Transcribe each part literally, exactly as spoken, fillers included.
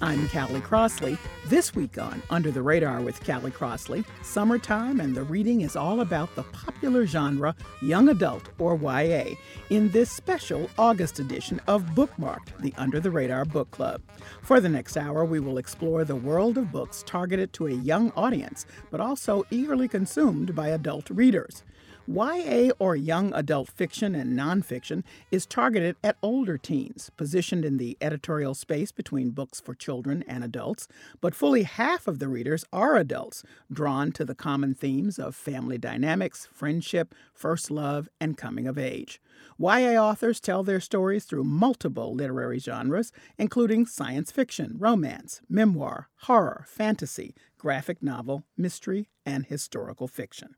I'm Callie Crossley. This week on Under the Radar with Callie Crossley, summertime and the reading is all about the popular genre young adult, or Y A, in this special August edition of Bookmarked, the Under the Radar Book Club. For the next hour, we will explore the world of books targeted to a young audience, but also eagerly consumed by adult readers. Y A, or young adult fiction and nonfiction, is targeted at older teens, positioned in the editorial space between books for children and adults, but fully half of the readers are adults, drawn to the common themes of family dynamics, friendship, first love, and coming of age. Y A authors tell their stories through multiple literary genres, including science fiction, romance, memoir, horror, fantasy, graphic novel, mystery, and historical fiction.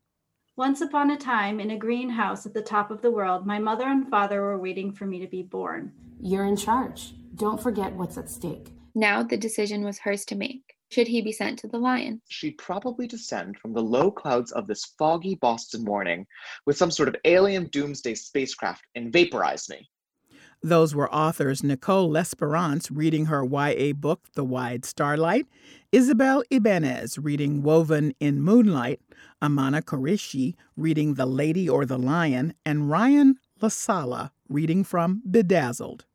Once upon a time, in a greenhouse at the top of the world, my mother and father were waiting for me to be born. You're in charge. Don't forget what's at stake. Now the decision was hers to make. Should he be sent to the lion? She'd probably descend from the low clouds of this foggy Boston morning with some sort of alien doomsday spacecraft and vaporize me. Those were authors Nicole Lesperance reading her Y A book, The Wide Starlight, Isabel Ibanez reading Woven in Moonlight, Amana Karishi reading The Lady or the Lion, and Ryan Lasala reading from Bedazzled.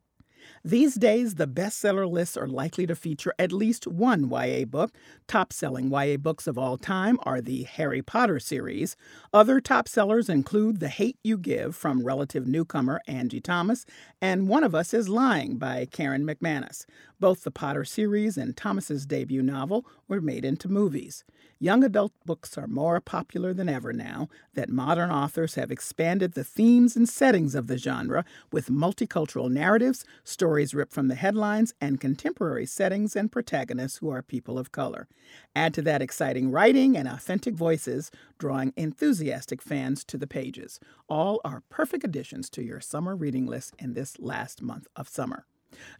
These days, the bestseller lists are likely to feature at least one Y A book. Top-selling Y A books of all time are the Harry Potter series. Other top sellers include The Hate U Give from relative newcomer Angie Thomas and One of Us is Lying by Karen McManus. Both the Potter series and Thomas's debut novel were made into movies. Young adult books are more popular than ever now that modern authors have expanded the themes and settings of the genre with multicultural narratives, stories ripped from the headlines, and contemporary settings and protagonists who are people of color. Add to that exciting writing and authentic voices, drawing enthusiastic fans to the pages. All are perfect additions to your summer reading list in this last month of summer.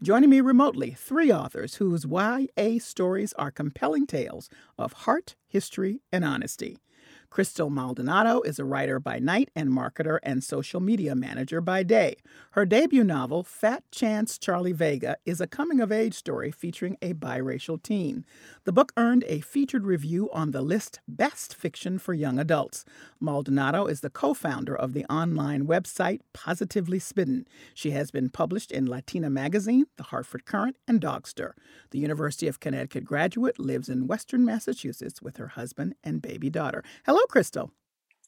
Joining me remotely, three authors whose Y A stories are compelling tales of heart, history, and honesty. Crystal Maldonado is a writer by night and marketer and social media manager by day. Her debut novel, Fat Chance, Charlie Vega, is a coming-of-age story featuring a biracial teen. The book earned a featured review on the list Best Fiction for Young Adults. Maldonado is the co-founder of the online website Positively Spidden. She has been published in Latina Magazine, The Hartford Current, and Dogster. The University of Connecticut graduate lives in Western Massachusetts with her husband and baby daughter. Hello. Hello, Crystal.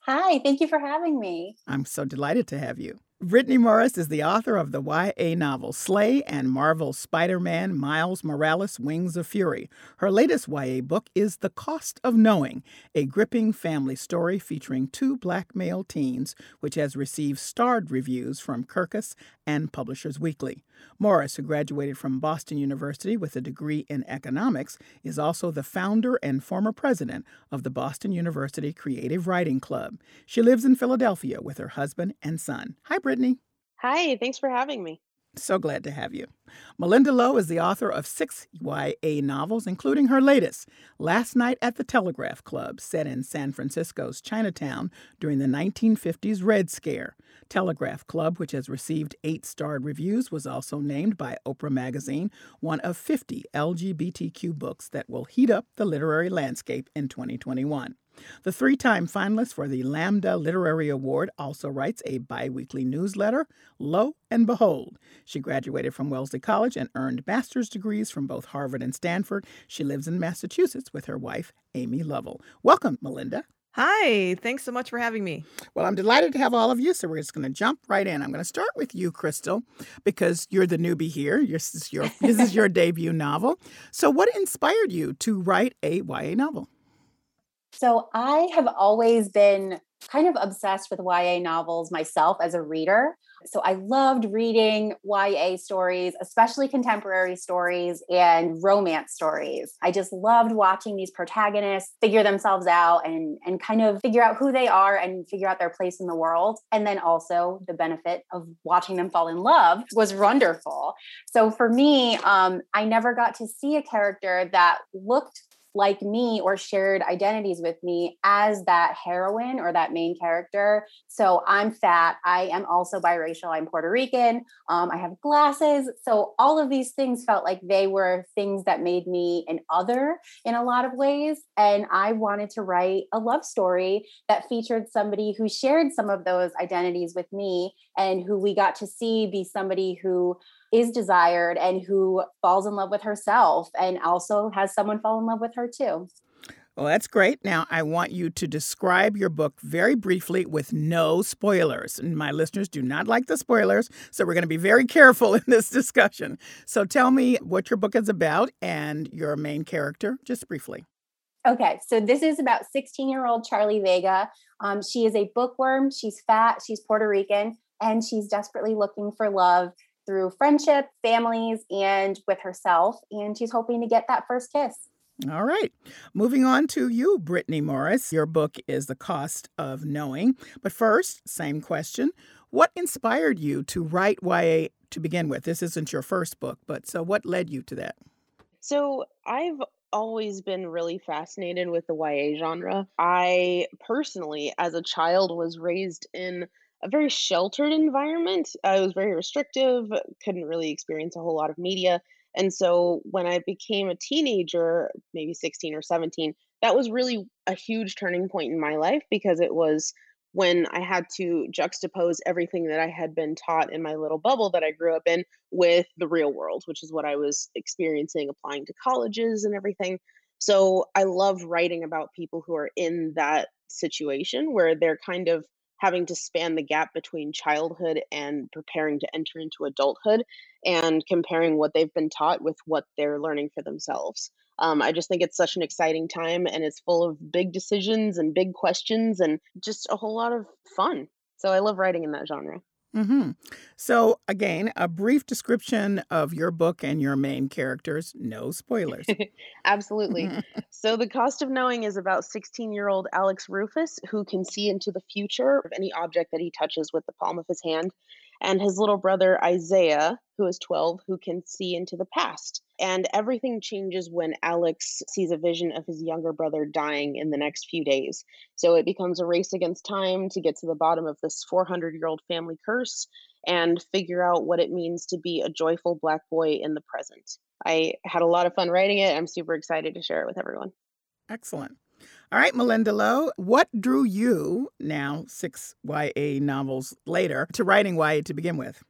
Hi, thank you for having me. I'm so delighted to have you. Brittany Morris is the author of the Y A novel Slay and Marvel's Spider-Man Miles Morales' Wings of Fury. Her latest Y A book is The Cost of Knowing, a gripping family story featuring two black male teens, which has received starred reviews from Kirkus and Publishers Weekly. Morris, who graduated from Boston University with a degree in economics, is also the founder and former president of the Boston University Creative Writing Club. She lives in Philadelphia with her husband and son. Hi, Brittany. Hi, thanks for having me. So glad to have you. Malinda Lo is the author of six Y A novels, including her latest, Last Night at the Telegraph Club, set in San Francisco's Chinatown during the nineteen fifties Red Scare. Telegraph Club, which has received eight starred reviews, was also named by Oprah Magazine one of fifty L G B T Q books that will heat up the literary landscape in twenty twenty-one. The three-time finalist for the Lambda Literary Award also writes a biweekly newsletter, Lo and Behold. She graduated from Wellesley College and earned master's degrees from both Harvard and Stanford. She lives in Massachusetts with her wife, Amy Lovell. Welcome, Malinda. Hi, thanks so much for having me. Well, I'm delighted to have all of you, so we're just going to jump right in. I'm going to start with you, Crystal, because you're the newbie here. This is your, this is your debut novel. So what inspired you to write a Y A novel? So I have always been kind of obsessed with Y A novels myself as a reader. So I loved reading Y A stories, especially contemporary stories and romance stories. I just loved watching these protagonists figure themselves out and, and kind of figure out who they are and figure out their place in the world. And then also the benefit of watching them fall in love was wonderful. So for me, um, I never got to see a character that looked like me or shared identities with me as that heroine or that main character. So I'm fat. I am also biracial. I'm Puerto Rican. Um, I have glasses. So all of these things felt like they were things that made me an other in a lot of ways. And I wanted to write a love story that featured somebody who shared some of those identities with me and who we got to see be somebody who is desired and who falls in love with herself and also has someone fall in love with her too. Well, that's great. Now, I want you to describe your book very briefly with no spoilers. And my listeners do not like the spoilers, so we're going to be very careful in this discussion. So tell me what your book is about and your main character, just briefly. Okay, so this is about sixteen-year-old Charlie Vega. Um, she is a bookworm. She's fat. She's Puerto Rican. And she's desperately looking for love through friendship, families, and with herself. And she's hoping to get that first kiss. All right. Moving on to you, Brittany Morris. Your book is The Cost of Knowing. But first, same question. What inspired you to write Y A to begin with? This isn't your first book, but so what led you to that? So I've always been really fascinated with the Y A genre. I personally, as a child, was raised in a very sheltered environment. Uh, it was very restrictive, couldn't really experience a whole lot of media. And so when I became a teenager, maybe sixteen or seventeen, that was really a huge turning point in my life because it was when I had to juxtapose everything that I had been taught in my little bubble that I grew up in with the real world, which is what I was experiencing, applying to colleges and everything. So I love writing about people who are in that situation where they're kind of having to span the gap between childhood and preparing to enter into adulthood and comparing what they've been taught with what they're learning for themselves. Um, I just think it's such an exciting time and it's full of big decisions and big questions and just a whole lot of fun. So I love writing in that genre. Mm-hmm. So again, a brief description of your book and your main characters. No spoilers. Absolutely. So The Cost of Knowing is about sixteen-year-old Alex Rufus, who can see into the future of any object that he touches with the palm of his hand, and his little brother Isaiah, who is twelve, who can see into the past. And everything changes when Alex sees a vision of his younger brother dying in the next few days. So it becomes a race against time to get to the bottom of this four hundred-year-old family curse and figure out what it means to be a joyful Black boy in the present. I had a lot of fun writing it. I'm super excited to share it with everyone. Excellent. All right, Malinda Lo, what drew you, now six Y A novels later, to writing Y A to begin with?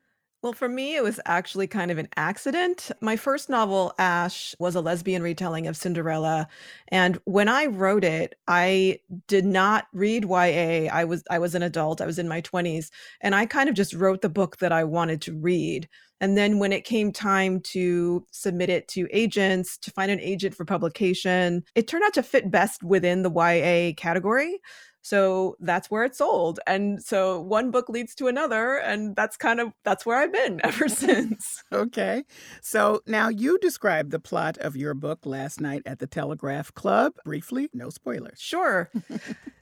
Well, for me, it was actually kind of an accident. My first novel, Ash, was a lesbian retelling of Cinderella. And when I wrote it, I did not read Y A. I was I was an adult. I was in my twenties. And I kind of just wrote the book that I wanted to read. And then when it came time to submit it to agents, to find an agent for publication, it turned out to fit best within the Y A category. So that's where it sold. And so one book leads to another. And that's kind of, that's where I've been ever since. Okay. So now you described the plot of your book, Last Night at the Telegraph Club. Briefly, no spoilers. Sure.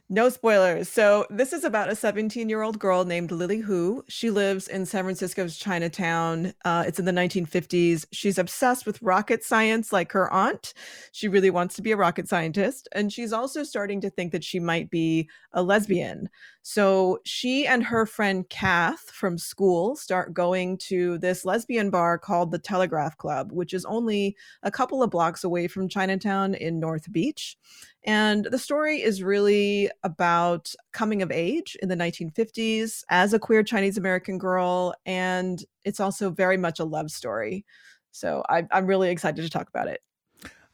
No spoilers. So this is about a seventeen-year-old girl named Lily Hu. She lives in San Francisco's Chinatown. Uh, it's in the nineteen fifties. She's obsessed with rocket science like her aunt. She really wants to be a rocket scientist. And she's also starting to think that she might be a lesbian. So she and her friend Kath from school start going to this lesbian bar called the Telegraph Club, which is only a couple of blocks away from Chinatown in North Beach. And the story is really about coming of age in the nineteen fifties as a queer Chinese American girl. And it's also very much a love story. So I, I'm really excited to talk about it.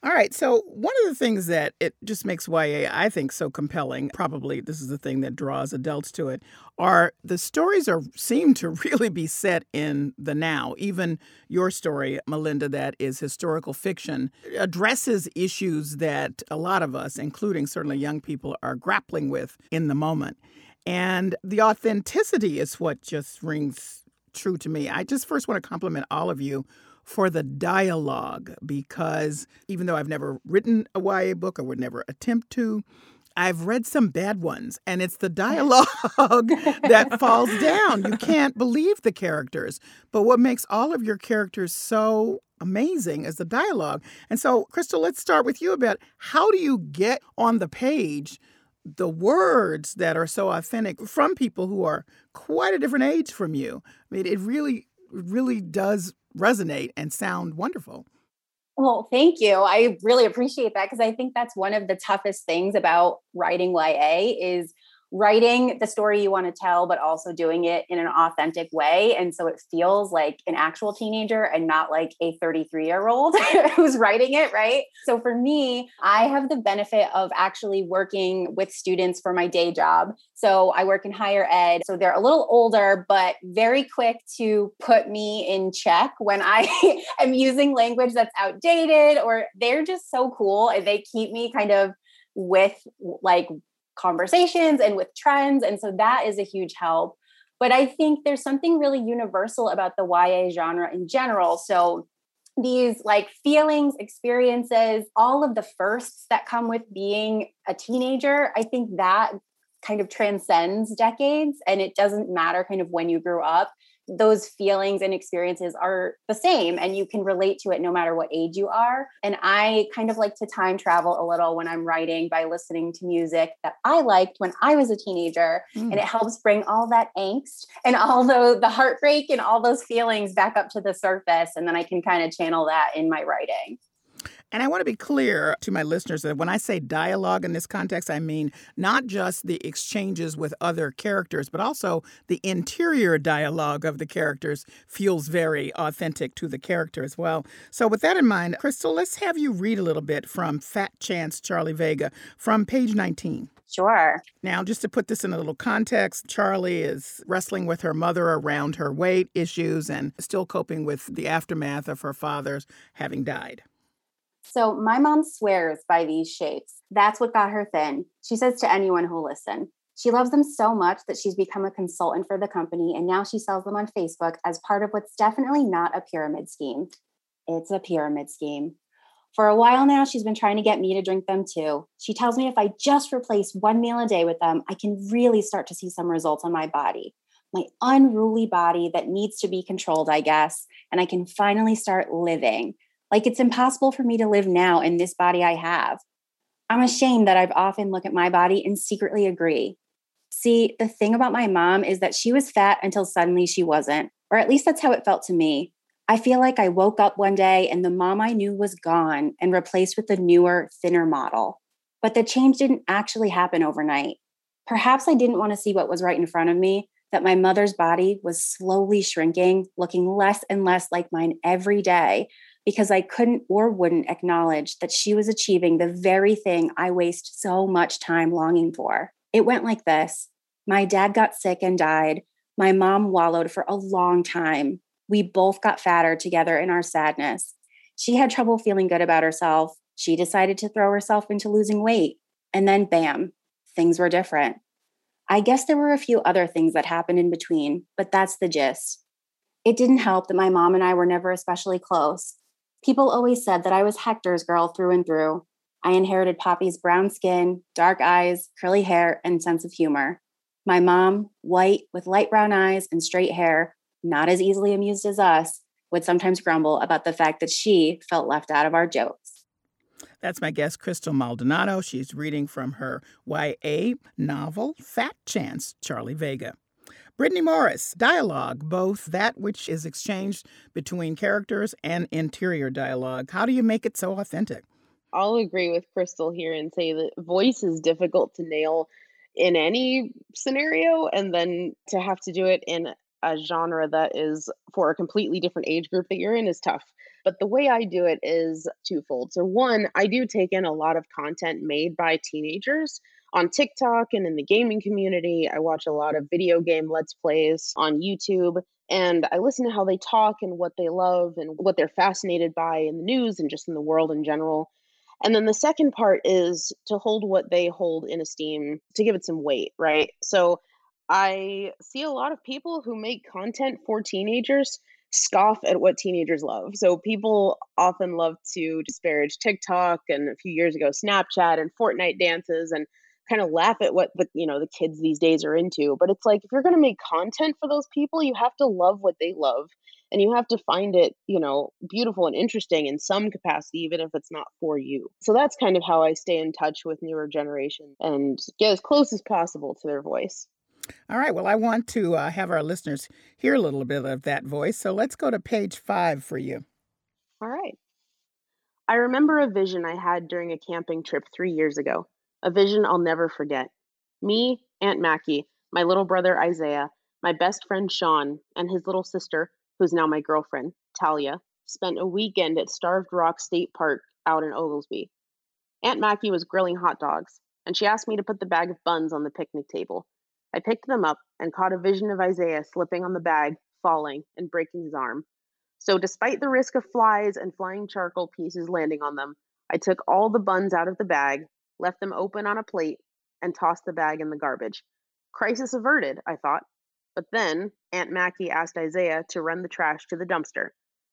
All right. So one of the things that it just makes Y A, I think, so compelling, probably this is the thing that draws adults to it, are the stories are seem to really be set in the now. Even your story, Malinda, that is historical fiction, addresses issues that a lot of us, including certainly young people, are grappling with in the moment. And the authenticity is what just rings true to me. I just first want to compliment all of you for the dialogue, because even though I've never written a Y A book or would never attempt to, I've read some bad ones, and it's the dialogue that falls down. You can't believe the characters. But what makes all of your characters so amazing is the dialogue. And so, Crystal, let's start with you about how do you get on the page the words that are so authentic from people who are quite a different age from you? I mean, it really, really does resonate and sound wonderful. Well, thank you. I really appreciate that, because I think that's one of the toughest things about writing Y A is writing the story you want to tell, but also doing it in an authentic way. And so it feels like an actual teenager and not like a thirty-three year old who's writing it, right? So for me, I have the benefit of actually working with students for my day job. So I work in higher ed. So they're a little older, but very quick to put me in check when I am using language that's outdated, or they're just so cool. And they keep me kind of with like conversations and with trends. And so that is a huge help. But I think there's something really universal about the Y A genre in general. So these like feelings, experiences, all of the firsts that come with being a teenager, I think that kind of transcends decades, and it doesn't matter kind of when you grew up. Those feelings and experiences are the same, and you can relate to it no matter what age you are. And I kind of like to time travel a little when I'm writing by listening to music that I liked when I was a teenager. Mm. And it helps bring all that angst and all the, the heartbreak and all those feelings back up to the surface. And then I can kind of channel that in my writing. And I want to be clear to my listeners that when I say dialogue in this context, I mean not just the exchanges with other characters, but also the interior dialogue of the characters feels very authentic to the character as well. So with that in mind, Crystal, let's have you read a little bit from Fat Chance, Charlie Vega, from page nineteen. Sure. Now, just to put this in a little context, Charlie is wrestling with her mother around her weight issues and still coping with the aftermath of her father's having died. So my mom swears by these shapes. That's what got her thin, she says to anyone who'll listen. She loves them so much that she's become a consultant for the company, and now she sells them on Facebook as part of what's definitely not a pyramid scheme. It's a pyramid scheme. For a while now, she's been trying to get me to drink them too. She tells me if I just replace one meal a day with them, I can really start to see some results on my body. My unruly body that needs to be controlled, I guess, and I can finally start living. Like it's impossible for me to live now in this body I have. I'm ashamed that I've often looked at my body and secretly agree. See, the thing about my mom is that she was fat until suddenly she wasn't, or at least that's how it felt to me. I feel like I woke up one day and the mom I knew was gone and replaced with the newer, thinner model. But the change didn't actually happen overnight. Perhaps I didn't want to see what was right in front of me, that my mother's body was slowly shrinking, looking less and less like mine every day, because I couldn't or wouldn't acknowledge that she was achieving the very thing I waste so much time longing for. It went like this. My dad got sick and died. My mom wallowed for a long time. We both got fatter together in our sadness. She had trouble feeling good about herself. She decided to throw herself into losing weight. And then bam, things were different. I guess there were a few other things that happened in between, but that's the gist. It didn't help that my mom and I were never especially close. People always said that I was Hector's girl through and through. I inherited Poppy's brown skin, dark eyes, curly hair, and sense of humor. My mom, white, with light brown eyes and straight hair, not as easily amused as us, would sometimes grumble about the fact that she felt left out of our jokes. That's my guest, Crystal Maldonado. She's reading from her Y A novel, Fat Chance, Charlie Vega. Brittany Morris, dialogue, both that which is exchanged between characters and interior dialogue. How do you make it so authentic? I'll agree with Crystal here and say that voice is difficult to nail in any scenario, and then to have to do it in a genre that is for a completely different age group that you're in is tough. But the way I do it is twofold. So one, I do take in a lot of content made by teenagers on TikTok and in the gaming community. I watch a lot of video game Let's Plays on YouTube, and I listen to how they talk and what they love and what they're fascinated by in the news and just in the world in general. And then the second part is to hold what they hold in esteem, to give it some weight, right? So I see a lot of people who make content for teenagers scoff at what teenagers love. So people often love to disparage TikTok and a few years ago, Snapchat and Fortnite dances, and kind of laugh at what the, you know, the kids these days are into. But it's like, if you're going to make content for those people, you have to love what they love, and you have to find it, you know, beautiful and interesting in some capacity, even if it's not for you. So that's kind of how I stay in touch with newer generations and get as close as possible to their voice. All right. Well, I want to uh, have our listeners hear a little bit of that voice. So let's go to page five for you. All right. I remember a vision I had during a camping trip three years ago, a vision I'll never forget. Me, Aunt Mackie, my little brother Isaiah, my best friend Sean, and his little sister, who's now my girlfriend, Talia, spent a weekend at Starved Rock State Park out in Oglesby. Aunt Mackie was grilling hot dogs, and she asked me to put the bag of buns on the picnic table. I picked them up and caught a vision of Isaiah slipping on the bag, falling, and breaking his arm. So despite the risk of flies and flying charcoal pieces landing on them, I took all the buns out of the bag, left them open on a plate, and tossed the bag in the garbage. Crisis averted, I thought. But then Aunt Mackie asked Isaiah to run the trash to the dumpster.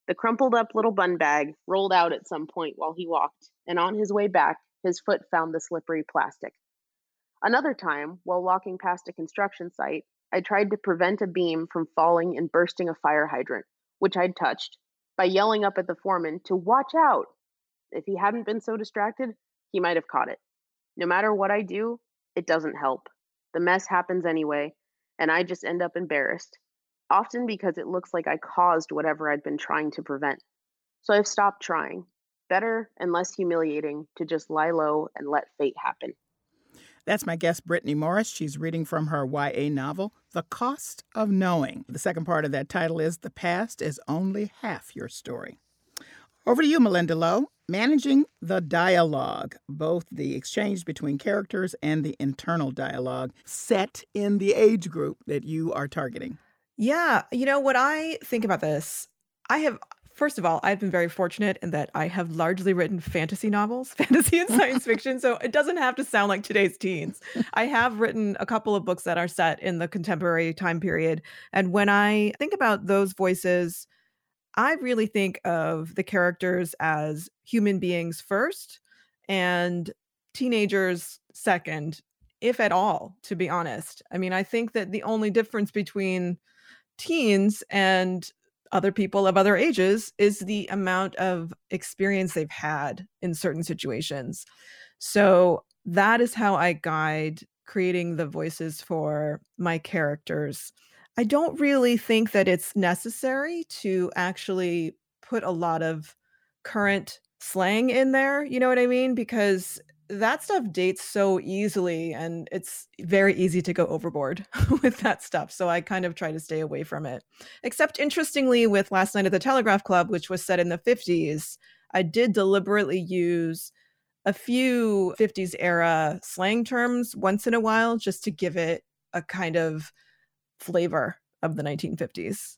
The crumpled up little bun bag rolled out at some point while he walked, and on his way back, his foot found the slippery plastic. Another time, while walking past a construction site, I tried to prevent a beam from falling and bursting a fire hydrant, which I'd touched, by yelling up at the foreman to watch out. If he hadn't been so distracted, he might have caught it. No matter what I do, it doesn't help. The mess happens anyway, and I just end up embarrassed, often because it looks like I caused whatever I'd been trying to prevent. So I've stopped trying. Better and less humiliating to just lie low and let fate happen. That's my guest, Brittany Morris. She's reading from her Y A novel, The Cost of Knowing. The second part of that title is The Past is Only Half Your Story. Over to you, Malinda Lo. Managing the dialogue, both the exchange between characters and the internal dialogue set in the age group that you are targeting. Yeah. You know, what I think about this, I have... First of all, I've been very fortunate in that I have largely written fantasy novels, fantasy and science fiction, so it doesn't have to sound like today's teens. I have written a couple of books that are set in the contemporary time period. And when I think about those voices, I really think of the characters as human beings first and teenagers second, if at all, to be honest. I mean, I think that the only difference between teens and other people of other ages is the amount of experience they've had in certain situations. So that is how I guide creating the voices for my characters. I don't really think that it's necessary to actually put a lot of current slang in there. You know what I mean? Because that stuff dates so easily, and it's very easy to go overboard with that stuff. So I kind of try to stay away from it. Except interestingly, with Last Night at the Telegraph Club, which was set in the fifties, I did deliberately use a few fifties era slang terms once in a while, just to give it a kind of flavor of the nineteen fifties.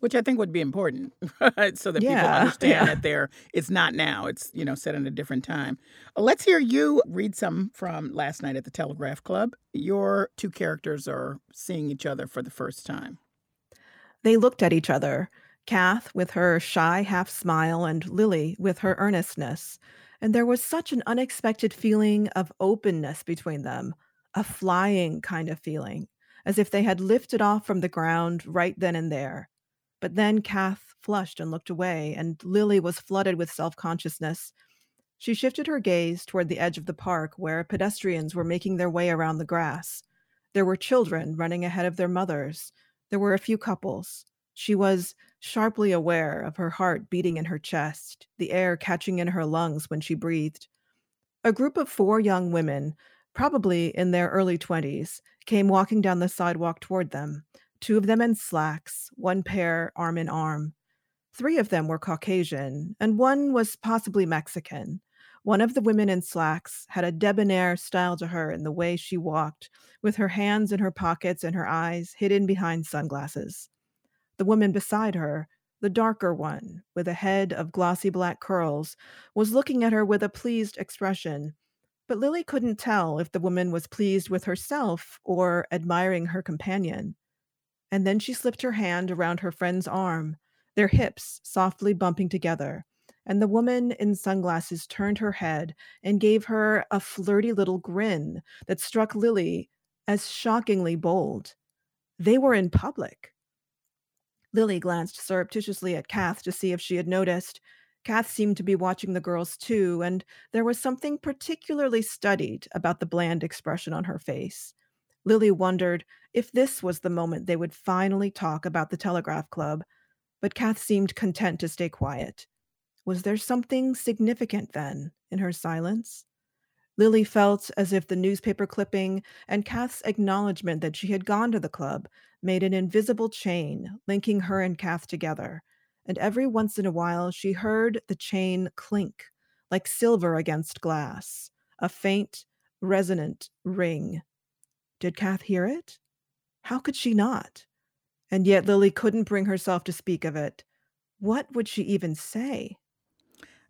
Which I think would be important, right? So that yeah, people understand yeah. that they're, it's not now. It's, you know, set in a different time. Let's hear you read some from Last Night at the Telegraph Club. Your two characters are seeing each other for the first time. They looked at each other, Kath with her shy half-smile and Lily with her earnestness. And there was such an unexpected feeling of openness between them, a flying kind of feeling, as if they had lifted off from the ground right then and there. But then Kath flushed and looked away, and Lily was flooded with self-consciousness. She shifted her gaze toward the edge of the park where pedestrians were making their way around the grass. There were children running ahead of their mothers. There were a few couples. She was sharply aware of her heart beating in her chest, the air catching in her lungs when she breathed. A group of four young women, probably in their early twenties, came walking down the sidewalk toward them, two of them in slacks, one pair arm in arm. Three of them were Caucasian, and one was possibly Mexican. One of the women in slacks had a debonair style to her in the way she walked, with her hands in her pockets and her eyes hidden behind sunglasses. The woman beside her, the darker one, with a head of glossy black curls, was looking at her with a pleased expression, but Lily couldn't tell if the woman was pleased with herself or admiring her companion. And then she slipped her hand around her friend's arm, their hips softly bumping together, and the woman in sunglasses turned her head and gave her a flirty little grin that struck Lily as shockingly bold. They were in public. Lily glanced surreptitiously at Kath to see if she had noticed. Kath seemed to be watching the girls too, and there was something particularly studied about the bland expression on her face. Lily wondered if this was the moment they would finally talk about the Telegraph Club, but Kath seemed content to stay quiet. Was there something significant then in her silence? Lily felt as if the newspaper clipping and Kath's acknowledgement that she had gone to the club made an invisible chain linking her and Kath together, and every once in a while she heard the chain clink, like silver against glass, a faint, resonant ring. Did Kath hear it? How could she not? And yet Lily couldn't bring herself to speak of it. What would she even say?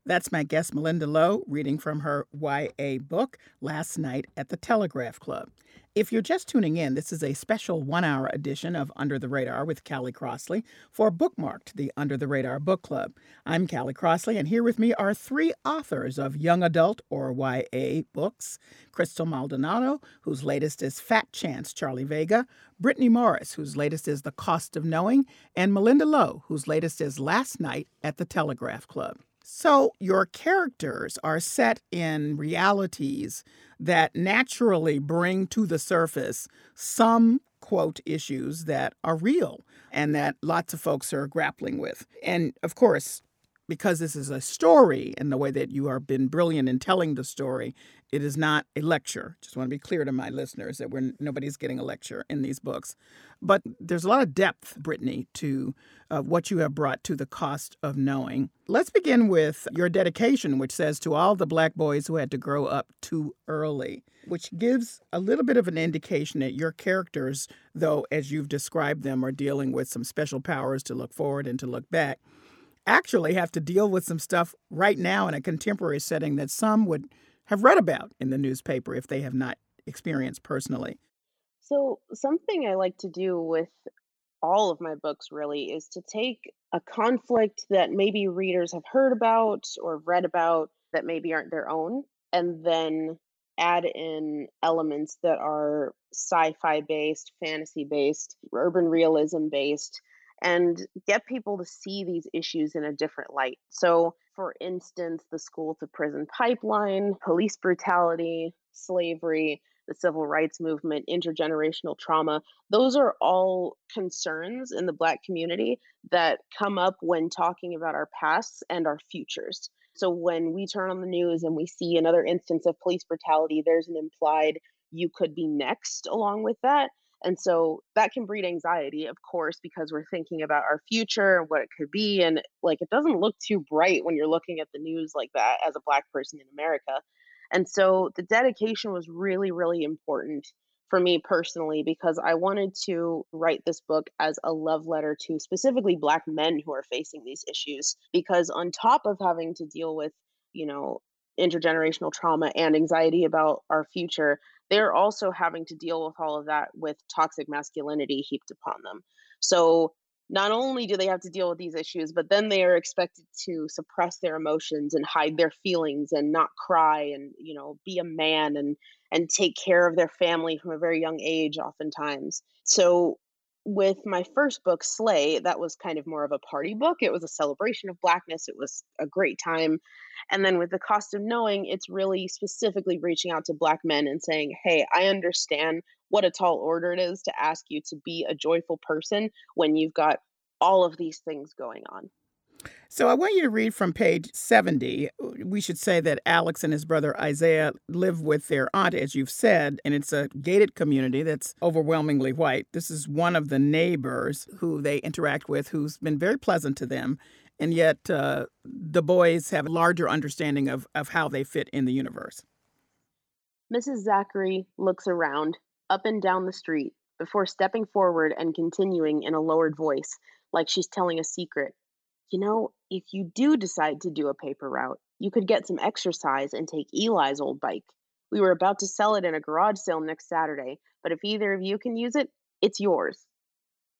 That's my guest, Malinda Lo, reading from her Y A book, Last Night at the Telegraph Club. If you're just tuning in, this is a special one-hour edition of Under the Radar with Callie Crossley for Bookmarked, the Under the Radar Book Club. I'm Callie Crossley, and here with me are three authors of young adult or Y A books, Crystal Maldonado, whose latest is Fat Chance, Charlie Vega, Brittany Morris, whose latest is The Cost of Knowing, and Malinda Lo, whose latest is Last Night at the Telegraph Club. So your characters are set in realities that naturally bring to the surface some, quote, issues that are real and that lots of folks are grappling with. And, of course, because this is a story and the way that you have been brilliant in telling the story, it is not a lecture. Just want to be clear to my listeners that we're, nobody's getting a lecture in these books. But there's a lot of depth, Brittany, to uh, what you have brought to The Cost of Knowing. Let's begin with your dedication, which says, to all the black boys who had to grow up too early, which gives a little bit of an indication that your characters, though, as you've described them, are dealing with some special powers to look forward and to look back, actually have to deal with some stuff right now in a contemporary setting that some would have read about in the newspaper if they have not experienced personally. So something I like to do with all of my books really is to take a conflict that maybe readers have heard about or read about that maybe aren't their own, and then add in elements that are sci-fi based, fantasy based, urban realism based, and get people to see these issues in a different light. So, for instance, the school to prison pipeline, police brutality, slavery, the civil rights movement, intergenerational trauma. Those are all concerns in the Black community that come up when talking about our pasts and our futures. So when we turn on the news and we see another instance of police brutality, there's an implied you could be next along with that. And so that can breed anxiety, of course, because we're thinking about our future and what it could be. And like, it doesn't look too bright when you're looking at the news like that as a Black person in America. And so the dedication was really, really important for me personally, because I wanted to write this book as a love letter to specifically Black men who are facing these issues, because on top of having to deal with, you know, intergenerational trauma and anxiety about our future, they're also having to deal with all of that with toxic masculinity heaped upon them. So not only do they have to deal with these issues, but then they are expected to suppress their emotions and hide their feelings and not cry and, you know, be a man and and take care of their family from a very young age oftentimes. So with my first book, Slay, that was kind of more of a party book. It was a celebration of Blackness. It was a great time. And then with The Cost of Knowing, it's really specifically reaching out to Black men and saying, hey, I understand what a tall order it is to ask you to be a joyful person when you've got all of these things going on. So I want you to read from page seventy. We should say that Alex and his brother Isaiah live with their aunt, as you've said, and it's a gated community that's overwhelmingly white. This is one of the neighbors who they interact with who's been very pleasant to them, and yet uh, the boys have a larger understanding of, of how they fit in the universe. Missus Zachary looks around, up and down the street, before stepping forward and continuing in a lowered voice, like she's telling a secret. You know, if you do decide to do a paper route, you could get some exercise and take Eli's old bike. We were about to sell it in a garage sale next Saturday, but if either of you can use it, it's yours.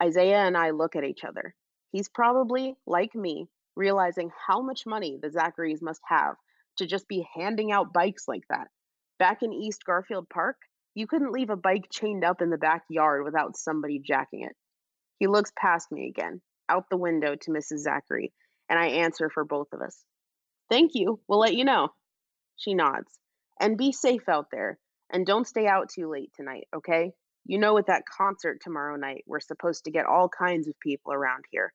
Isaiah and I look at each other. He's probably, like me, realizing how much money the Zacharys must have to just be handing out bikes like that. Back in East Garfield Park, you couldn't leave a bike chained up in the backyard without somebody jacking it. He looks past me again, out the window to Missus Zachary, and I answer for both of us. Thank you. We'll let you know. She nods. And be safe out there, and don't stay out too late tonight, okay? You know, with that concert tomorrow night, we're supposed to get all kinds of people around here.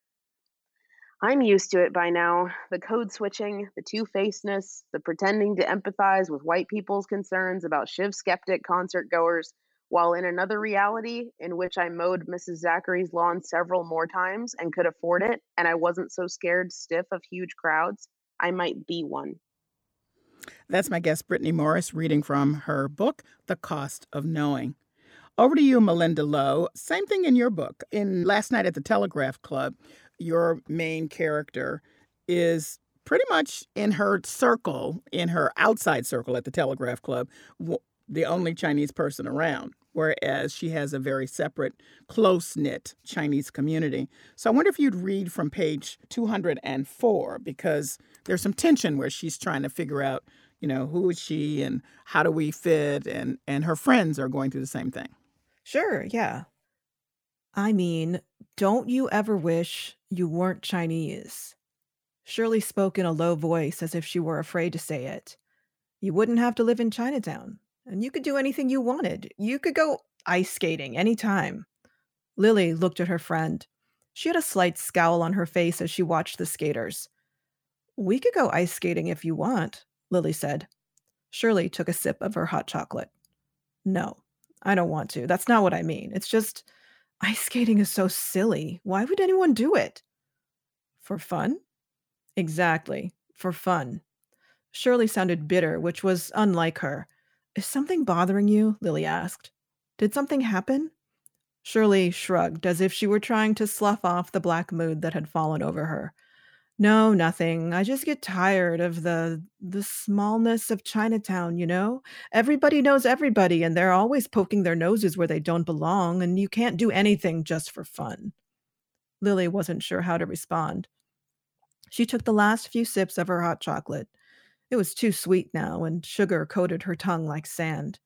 I'm used to it by now. The code switching, the two-facedness, the pretending to empathize with white people's concerns about Shiv skeptic concert goers, while in another reality in which I mowed Missus Zachary's lawn several more times and could afford it, and I wasn't so scared stiff of huge crowds, I might be one. That's my guest, Brittany Morris, reading from her book, The Cost of Knowing. Over to you, Malinda Lo. Same thing in your book. In Last Night at the Telegraph Club, your main character is pretty much in her circle, in her outside circle at the Telegraph Club, the only Chinese person around, whereas she has a very separate, close-knit Chinese community. So I wonder if you'd read from page two hundred four, because there's some tension where she's trying to figure out, you know, who is she and how do we fit, and, and her friends are going through the same thing. Sure, yeah. I mean, don't you ever wish you weren't Chinese? Shirley spoke in a low voice as if she were afraid to say it. You wouldn't have to live in Chinatown. And you could do anything you wanted. You could go ice skating anytime. Lily looked at her friend. She had a slight scowl on her face as she watched the skaters. We could go ice skating if you want, Lily said. Shirley took a sip of her hot chocolate. No, I don't want to. That's not what I mean. It's just, ice skating is so silly. Why would anyone do it? For fun? Exactly, for fun. Shirley sounded bitter, which was unlike her. Is something bothering you? Lily asked. Did something happen? Shirley shrugged as if she were trying to slough off the black mood that had fallen over her. No, nothing. I just get tired of the the smallness of Chinatown, you know? Everybody knows everybody, and they're always poking their noses where they don't belong, and you can't do anything just for fun. Lily wasn't sure how to respond. She took the last few sips of her hot chocolate. It was too sweet now, and sugar coated her tongue like sand.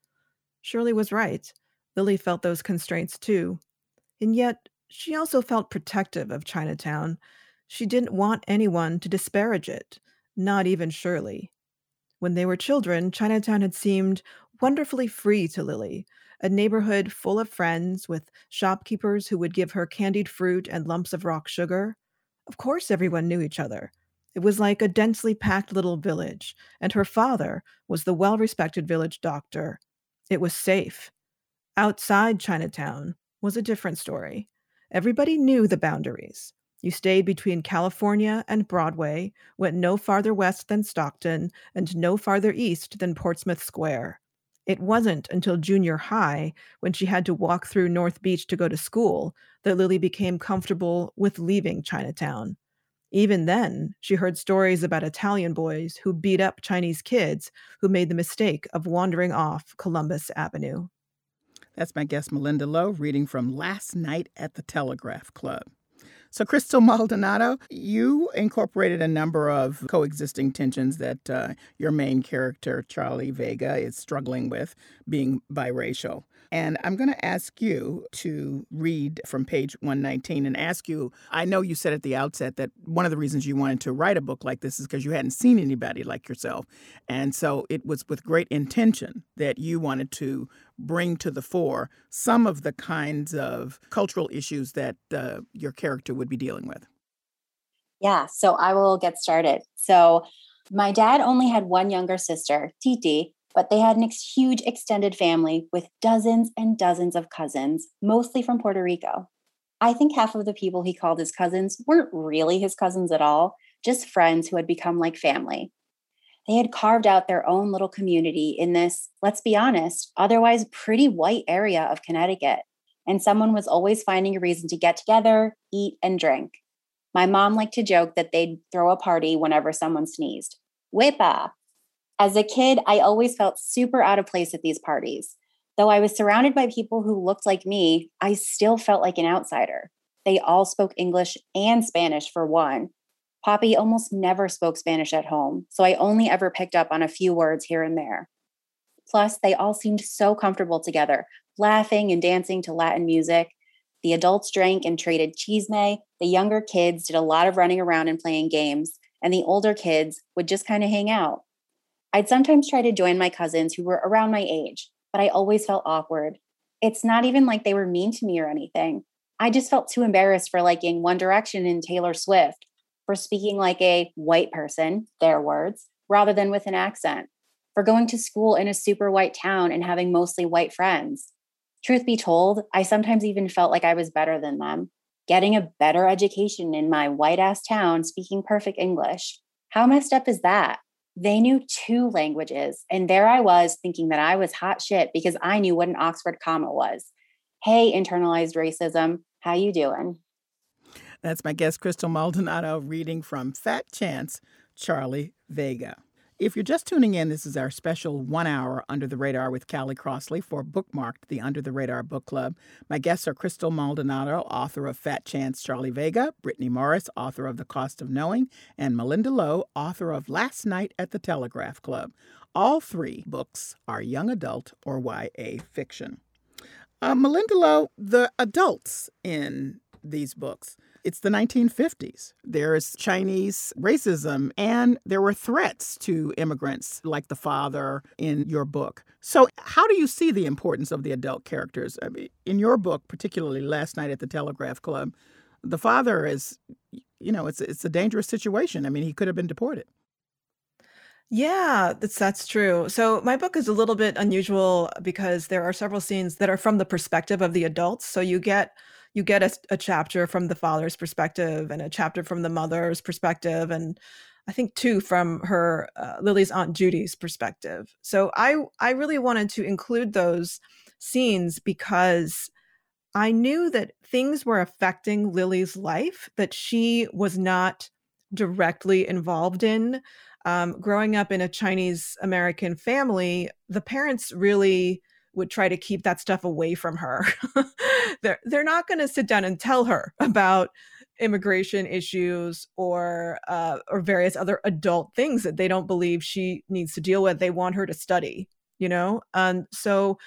Shirley was right. Lily felt those constraints too. And yet, she also felt protective of Chinatown. She didn't want anyone to disparage it, not even Shirley. When they were children, Chinatown had seemed wonderfully free to Lily, a neighborhood full of friends with shopkeepers who would give her candied fruit and lumps of rock sugar. Of course everyone knew each other. It was like a densely packed little village, and her father was the well-respected village doctor. It was safe. Outside Chinatown was a different story. Everybody knew the boundaries. You stayed between California and Broadway, went no farther west than Stockton, and no farther east than Portsmouth Square. It wasn't until junior high, when she had to walk through North Beach to go to school, that Lily became comfortable with leaving Chinatown. Even then, she heard stories about Italian boys who beat up Chinese kids who made the mistake of wandering off Columbus Avenue. That's my guest, Malinda Lo, reading from Last Night at the Telegraph Club. So, Crystal Maldonado, you incorporated a number of coexisting tensions that uh, your main character, Charlie Vega, is struggling with, being biracial. And I'm going to ask you to read from page one nineteen and ask you, I know you said at the outset that one of the reasons you wanted to write a book like this is because you hadn't seen anybody like yourself. And so it was with great intention that you wanted to bring to the fore some of the kinds of cultural issues that uh, your character would be dealing with. Yeah. So I will get started. So my dad only had one younger sister, Titi, but they had an ex- huge extended family with dozens and dozens of cousins, mostly from Puerto Rico. I think half of the people he called his cousins weren't really his cousins at all, just friends who had become like family. They had carved out their own little community in this, let's be honest, otherwise pretty white area of Connecticut. And someone was always finding a reason to get together, eat, and drink. My mom liked to joke that they'd throw a party whenever someone sneezed. Wepa! As a kid, I always felt super out of place at these parties. Though I was surrounded by people who looked like me, I still felt like an outsider. They all spoke English and Spanish for one. Poppy almost never spoke Spanish at home, so I only ever picked up on a few words here and there. Plus, they all seemed so comfortable together, laughing and dancing to Latin music. The adults drank and traded chisme. The younger kids did a lot of running around and playing games, and the older kids would just kind of hang out. I'd sometimes try to join my cousins who were around my age, but I always felt awkward. It's not even like they were mean to me or anything. I just felt too embarrassed for liking One Direction and Taylor Swift, for speaking like a white person, their words, rather than with an accent, for going to school in a super white town and having mostly white friends. Truth be told, I sometimes even felt like I was better than them, getting a better education in my white-ass town, speaking perfect English. How messed up is that? They knew two languages, and there I was thinking that I was hot shit because I knew what an Oxford comma was. Hey, internalized racism, how you doing? That's my guest, Crystal Maldonado, reading from Fat Chance, Charlie Vega. If you're just tuning in, this is our special one hour Under the Radar with Callie Crossley for Bookmarked, the Under the Radar Book Club. My guests are Crystal Maldonado, author of Fat Chance, Charlie Vega, Brittany Morris, author of The Cost of Knowing, and Malinda Lo, author of Last Night at the Telegraph Club. All three books are young adult or Y A fiction. Uh, Malinda Lo, the adults in these books. It's the nineteen fifties. There's Chinese racism, and there were threats to immigrants like the father in your book. So how do you see the importance of the adult characters? I mean, in your book, particularly Last Night at the Telegraph Club, the father is, you know, it's it's a dangerous situation. I mean, he could have been deported. Yeah, that's that's true. So my book is a little bit unusual because there are several scenes that are from the perspective of the adults. So you get You get a, a chapter from the father's perspective and a chapter from the mother's perspective, and I think two from her uh, Lily's Aunt Judy's perspective. So I I really wanted to include those scenes because I knew that things were affecting Lily's life that she was not directly involved in. Um, growing up in a Chinese American family, the parents really would try to keep that stuff away from her. they're, they're not going to sit down and tell her about immigration issues or uh, or various other adult things that they don't believe she needs to deal with. They want her to study, you know? And um, so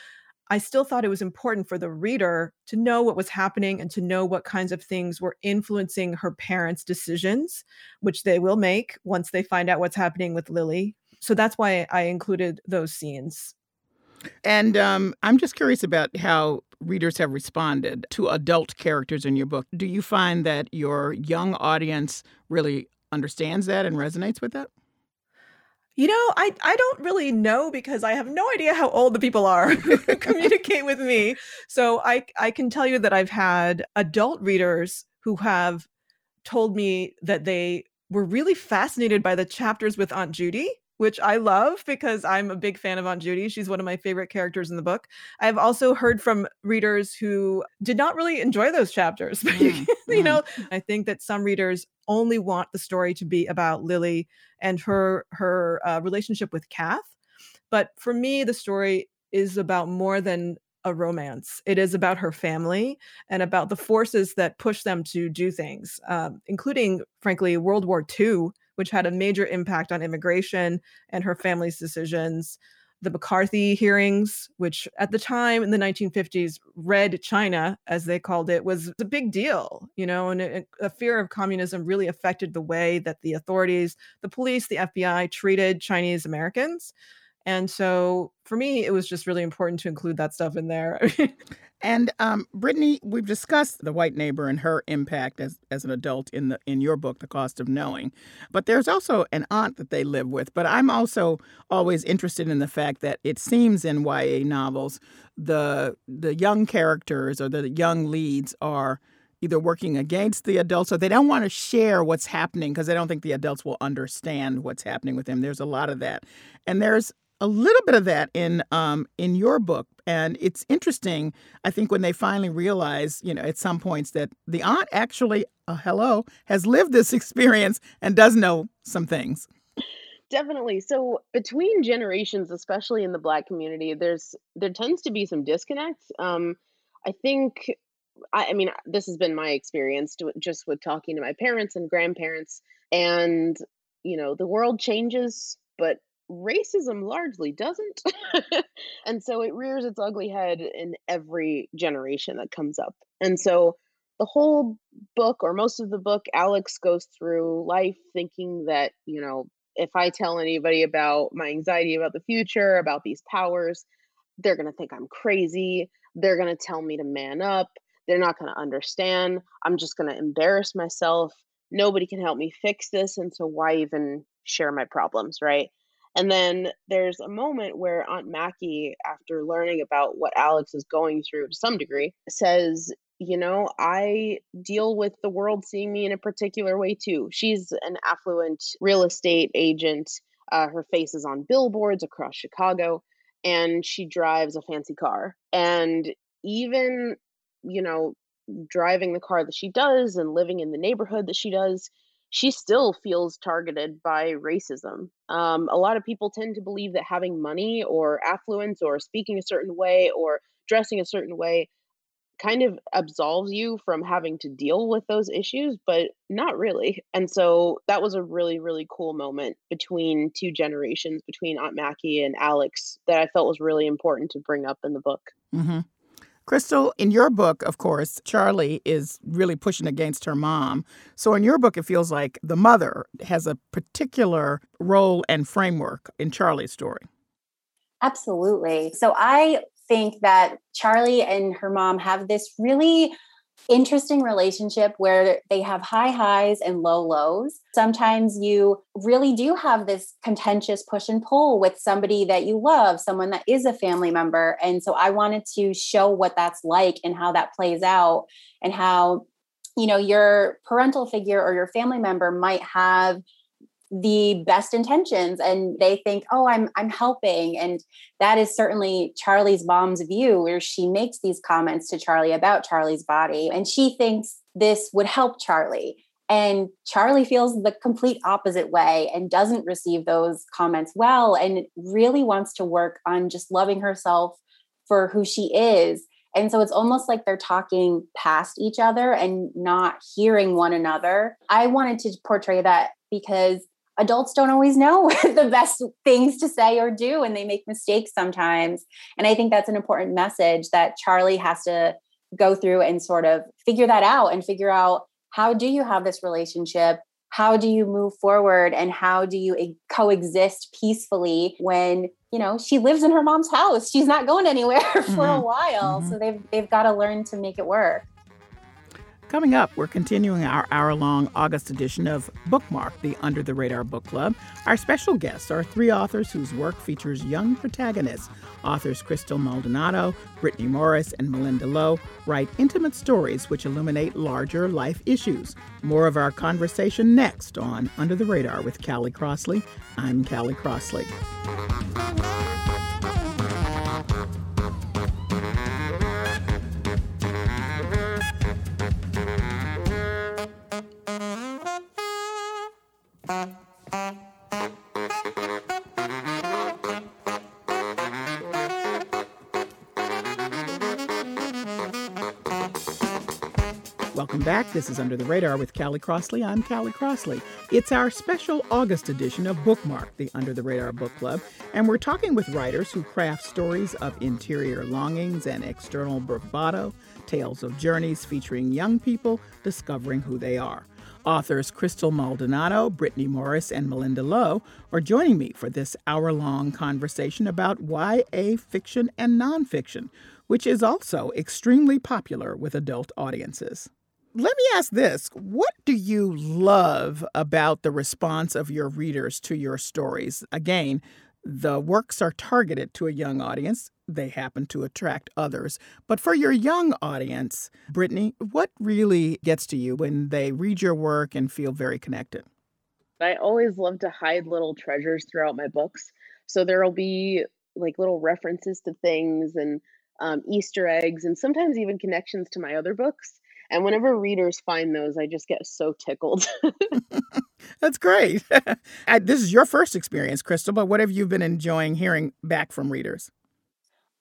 I still thought it was important for the reader to know what was happening and to know what kinds of things were influencing her parents' decisions, which they will make once they find out what's happening with Lily. So that's why I included those scenes. And um, I'm just curious about how readers have responded to adult characters in your book. Do you find that your young audience really understands that and resonates with that? You know, I, I don't really know because I have no idea how old the people are who communicate with me. So I, I can tell you that I've had adult readers who have told me that they were really fascinated by the chapters with Aunt Judy, which I love because I'm a big fan of Aunt Judy. She's one of my favorite characters in the book. I've also heard from readers who did not really enjoy those chapters. Mm, you know, mm. I think that some readers only want the story to be about Lily and her her uh, relationship with Kath. But for me, the story is about more than a romance. It is about her family and about the forces that push them to do things, um, including, frankly, World War Two, which had a major impact on immigration and her family's decisions, the McCarthy hearings, which at the time in the nineteen fifties, Red China, as they called it, was a big deal, you know, and it, a fear of communism really affected the way that the authorities, the police, the F B I treated Chinese Americans. And so for me, it was just really important to include that stuff in there. And um, Brittany, we've discussed the white neighbor and her impact as, as an adult in the in your book, The Cost of Knowing. But there's also an aunt that they live with. But I'm also always interested in the fact that it seems in Y A novels, the the young characters or the young leads are either working against the adults or they don't want to share what's happening because they don't think the adults will understand what's happening with them. There's a lot of that. And there's a little bit of that in um, in your book. And it's interesting, I think, when they finally realize, you know, at some points that the aunt actually, uh, hello, has lived this experience and does know some things. Definitely. So between generations, especially in the Black community, there's there tends to be some disconnects. Um, I think, I, I mean, this has been my experience to, just with talking to my parents and grandparents. And, you know, the world changes, but racism largely doesn't. And so it rears its ugly head in every generation that comes up. And so the whole book, or most of the book, Alex goes through life thinking that, you know, if I tell anybody about my anxiety about the future, about these powers, they're going to think I'm crazy. They're going to tell me to man up. They're not going to understand. I'm just going to embarrass myself. Nobody can help me fix this. And so why even share my problems, right? And then there's a moment where Aunt Mackie, after learning about what Alex is going through to some degree, says, you know, I deal with the world seeing me in a particular way, too. She's an affluent real estate agent. Uh, her face is on billboards across Chicago, and she drives a fancy car. And even, you know, driving the car that she does and living in the neighborhood that she does, she still feels targeted by racism. Um, a lot of people tend to believe that having money or affluence or speaking a certain way or dressing a certain way kind of absolves you from having to deal with those issues, but not really. And so that was a really, really cool moment between two generations, between Aunt Mackie and Alex, that I felt was really important to bring up in the book. Mm-hmm. Crystal, in your book, of course, Charlie is really pushing against her mom. So in your book, it feels like the mother has a particular role and framework in Charlie's story. Absolutely. So I think that Charlie and her mom have this really interesting relationship where they have high highs and low lows. Sometimes you really do have this contentious push and pull with somebody that you love, someone that is a family member. And so I wanted to show what that's like and how that plays out and how, you know, your parental figure or your family member might have the best intentions and they think, oh, I'm, I'm helping. And that is certainly Charlie's mom's view, where she makes these comments to Charlie about Charlie's body. And she thinks this would help Charlie. And Charlie feels the complete opposite way and doesn't receive those comments well, and really wants to work on just loving herself for who she is. And so it's almost like they're talking past each other and not hearing one another. I wanted to portray that because adults don't always know the best things to say or do, and they make mistakes sometimes. And I think that's an important message that Charlie has to go through and sort of figure that out and figure out, how do you have this relationship? How do you move forward? And how do you coexist peacefully when, you know, she lives in her mom's house? She's not going anywhere for mm-hmm. a while. Mm-hmm. So they've, they've got to learn to make it work. Coming up, we're continuing our hour-long August edition of Bookmark, the Under the Radar Book Club. Our special guests are three authors whose work features young protagonists. Authors Crystal Maldonado, Brittany Morris, and Malinda Lo write intimate stories which illuminate larger life issues. More of our conversation next on Under the Radar with Callie Crossley. I'm Callie Crossley. Welcome back. This is Under the Radar with Callie Crossley. I'm Callie Crossley. It's our special August edition of Bookmark, the Under the Radar Book Club, and we're talking with writers who craft stories of interior longings and external bravado, tales of journeys featuring young people discovering who they are. Authors Crystal Maldonado, Brittany Morris, and Malinda Lo are joining me for this hour-long conversation about Y A fiction and nonfiction, which is also extremely popular with adult audiences. Let me ask this. What do you love about the response of your readers to your stories? Again, the works are targeted to a young audience. They happen to attract others. But for your young audience, Brittany, what really gets to you when they read your work and feel very connected? I always love to hide little treasures throughout my books. So there will be like little references to things and um, Easter eggs and sometimes even connections to my other books. And whenever readers find those, I just get so tickled. That's great. This is your first experience, Crystal, but what have you been enjoying hearing back from readers?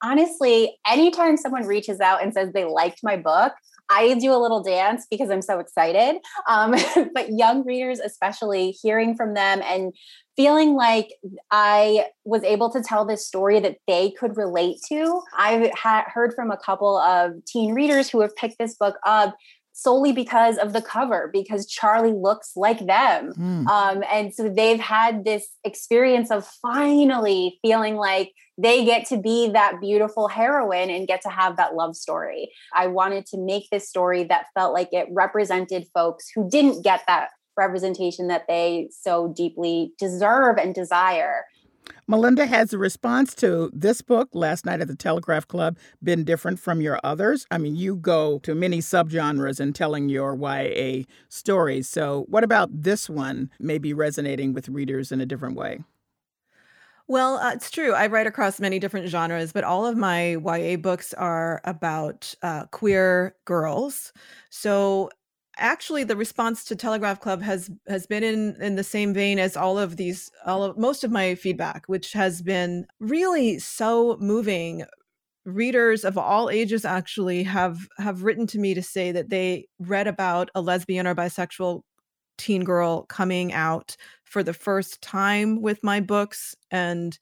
Honestly, anytime someone reaches out and says they liked my book, I do a little dance because I'm so excited. Um, but young readers, especially, hearing from them and feeling like I was able to tell this story that they could relate to. I've ha- heard from a couple of teen readers who have picked this book up solely because of the cover, because Charlie looks like them. Mm. Um, and so they've had this experience of finally feeling like they get to be that beautiful heroine and get to have that love story. I wanted to make this story that felt like it represented folks who didn't get that representation that they so deeply deserve and desire. Malinda, has the response to this book, Last Night at the Telegraph Club, been different from your others? I mean, you go to many subgenres in telling your Y A stories. So what about this one maybe resonating with readers in a different way? Well, uh, it's true. I write across many different genres, but all of my Y A books are about uh, queer girls. So actually, the response to Telegraph Club has has been in, in the same vein as all of these, all of, most of my feedback, which has been really so moving. Readers of all ages actually have have written to me to say that they read about a lesbian or bisexual teen girl coming out for the first time with my books, and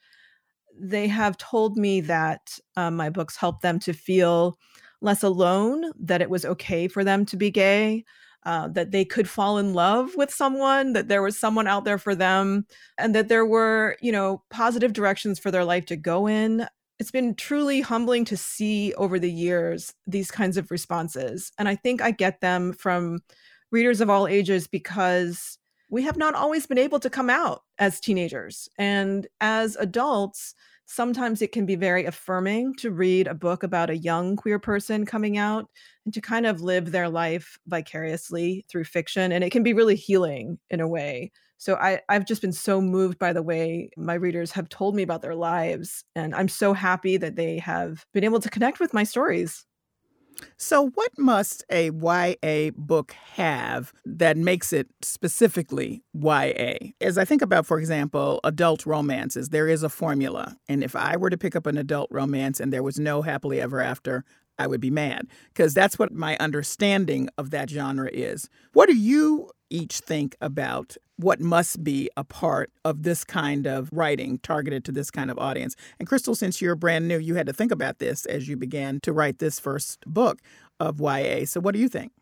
they have told me that um, my books helped them to feel less alone, that it was okay for them to be gay. Uh, that they could fall in love with someone, that there was someone out there for them, and that there were, you know, positive directions for their life to go in. It's been truly humbling to see over the years these kinds of responses. And I think I get them from readers of all ages because we have not always been able to come out as teenagers. And as adults, sometimes it can be very affirming to read a book about a young queer person coming out and to kind of live their life vicariously through fiction. And it can be really healing in a way. So I, I've just been so moved by the way my readers have told me about their lives. And I'm so happy that they have been able to connect with my stories. So what must a Y A book have that makes it specifically Y A? As I think about, for example, adult romances, there is a formula. And if I were to pick up an adult romance and there was no happily ever after, I would be mad, because that's what my understanding of that genre is. What do you each think about what must be a part of this kind of writing targeted to this kind of audience? And Crystal, since you're brand new, you had to think about this as you began to write this first book of Y A. So what do you think?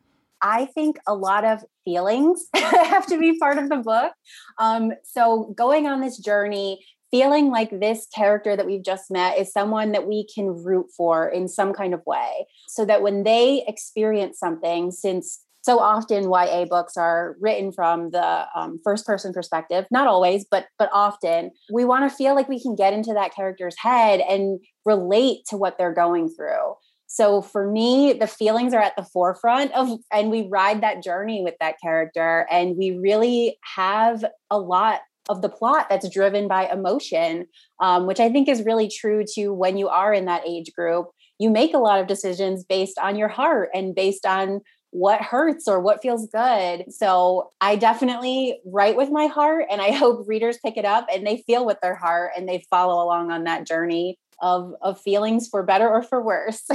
I think a lot of feelings have to be part of the book. Um, so going on this journey, feeling like this character that we've just met is someone that we can root for in some kind of way, so that when they experience something, since so often Y A books are written from the um, first person perspective, not always, but, but often, we want to feel like we can get into that character's head and relate to what they're going through. So for me, the feelings are at the forefront of, and we ride that journey with that character. And we really have a lot of the plot that's driven by emotion, um, which I think is really true to when you are in that age group. You make a lot of decisions based on your heart and based on what hurts or what feels good. So I definitely write with my heart, and I hope readers pick it up and they feel with their heart and they follow along on that journey of, of feelings, for better or for worse.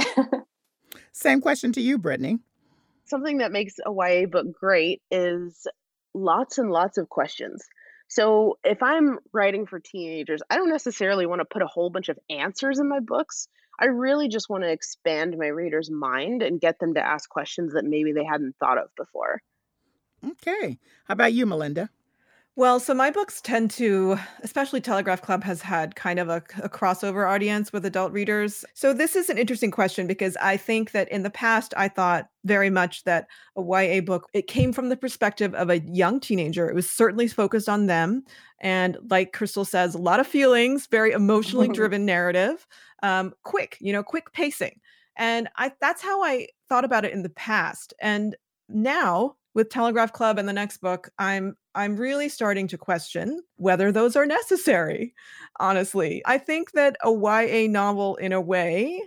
Same question to you, Brittany. Something that makes a Y A book great is lots and lots of questions. So if I'm writing for teenagers, I don't necessarily want to put a whole bunch of answers in my books. I really just want to expand my reader's mind and get them to ask questions that maybe they hadn't thought of before. Okay. How about you, Malinda? Well, so my books tend to, especially Telegraph Club has had kind of a, a crossover audience with adult readers. So this is an interesting question because I think that in the past, I thought very much that a Y A book, it came from the perspective of a young teenager. It was certainly focused on them. And like Crystal says, a lot of feelings, very emotionally driven narrative, um, quick, you know, quick pacing. And I that's how I thought about it in the past. And now with Telegraph Club and the next book, I'm I'm really starting to question whether those are necessary, honestly. I think that a Y A novel, in a way,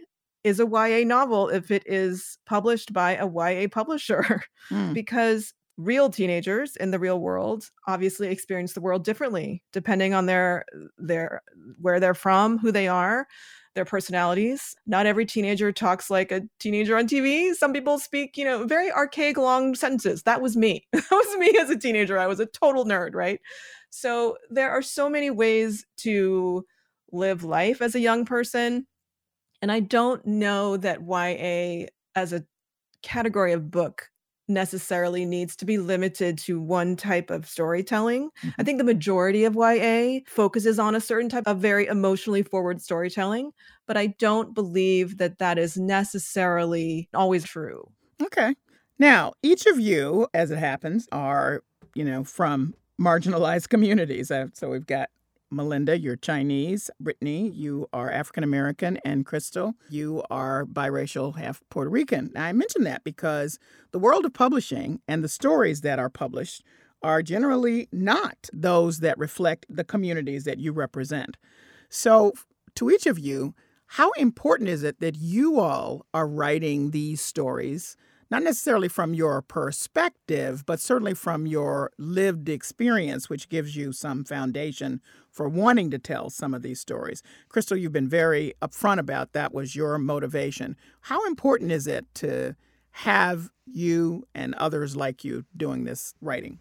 is a Y A novel if it is published by a Y A publisher, mm. because real teenagers in the real world obviously experience the world differently, depending on their their where they're from, who they are, their personalities. Not every teenager talks like a teenager on T V. Some people speak, you know, very archaic, long sentences. That was me. That was me as a teenager. I was a total nerd, right? So there are so many ways to live life as a young person. And I don't know that Y A as a category of book necessarily needs to be limited to one type of storytelling. Mm-hmm. I think the majority of Y A focuses on a certain type of very emotionally forward storytelling, but I don't believe that that is necessarily always true. Okay. Now, each of you, as it happens, are, you know, from marginalized communities. So we've got Malinda, you're Chinese. Brittany, you are African-American. And Crystal, you are biracial, half Puerto Rican. Now, I mention that because the world of publishing and the stories that are published are generally not those that reflect the communities that you represent. So to each of you, how important is it that you all are writing these stories, not necessarily from your perspective, but certainly from your lived experience, which gives you some foundation for wanting to tell some of these stories? Crystal, you've been very upfront about that was your motivation. How important is it to have you and others like you doing this writing?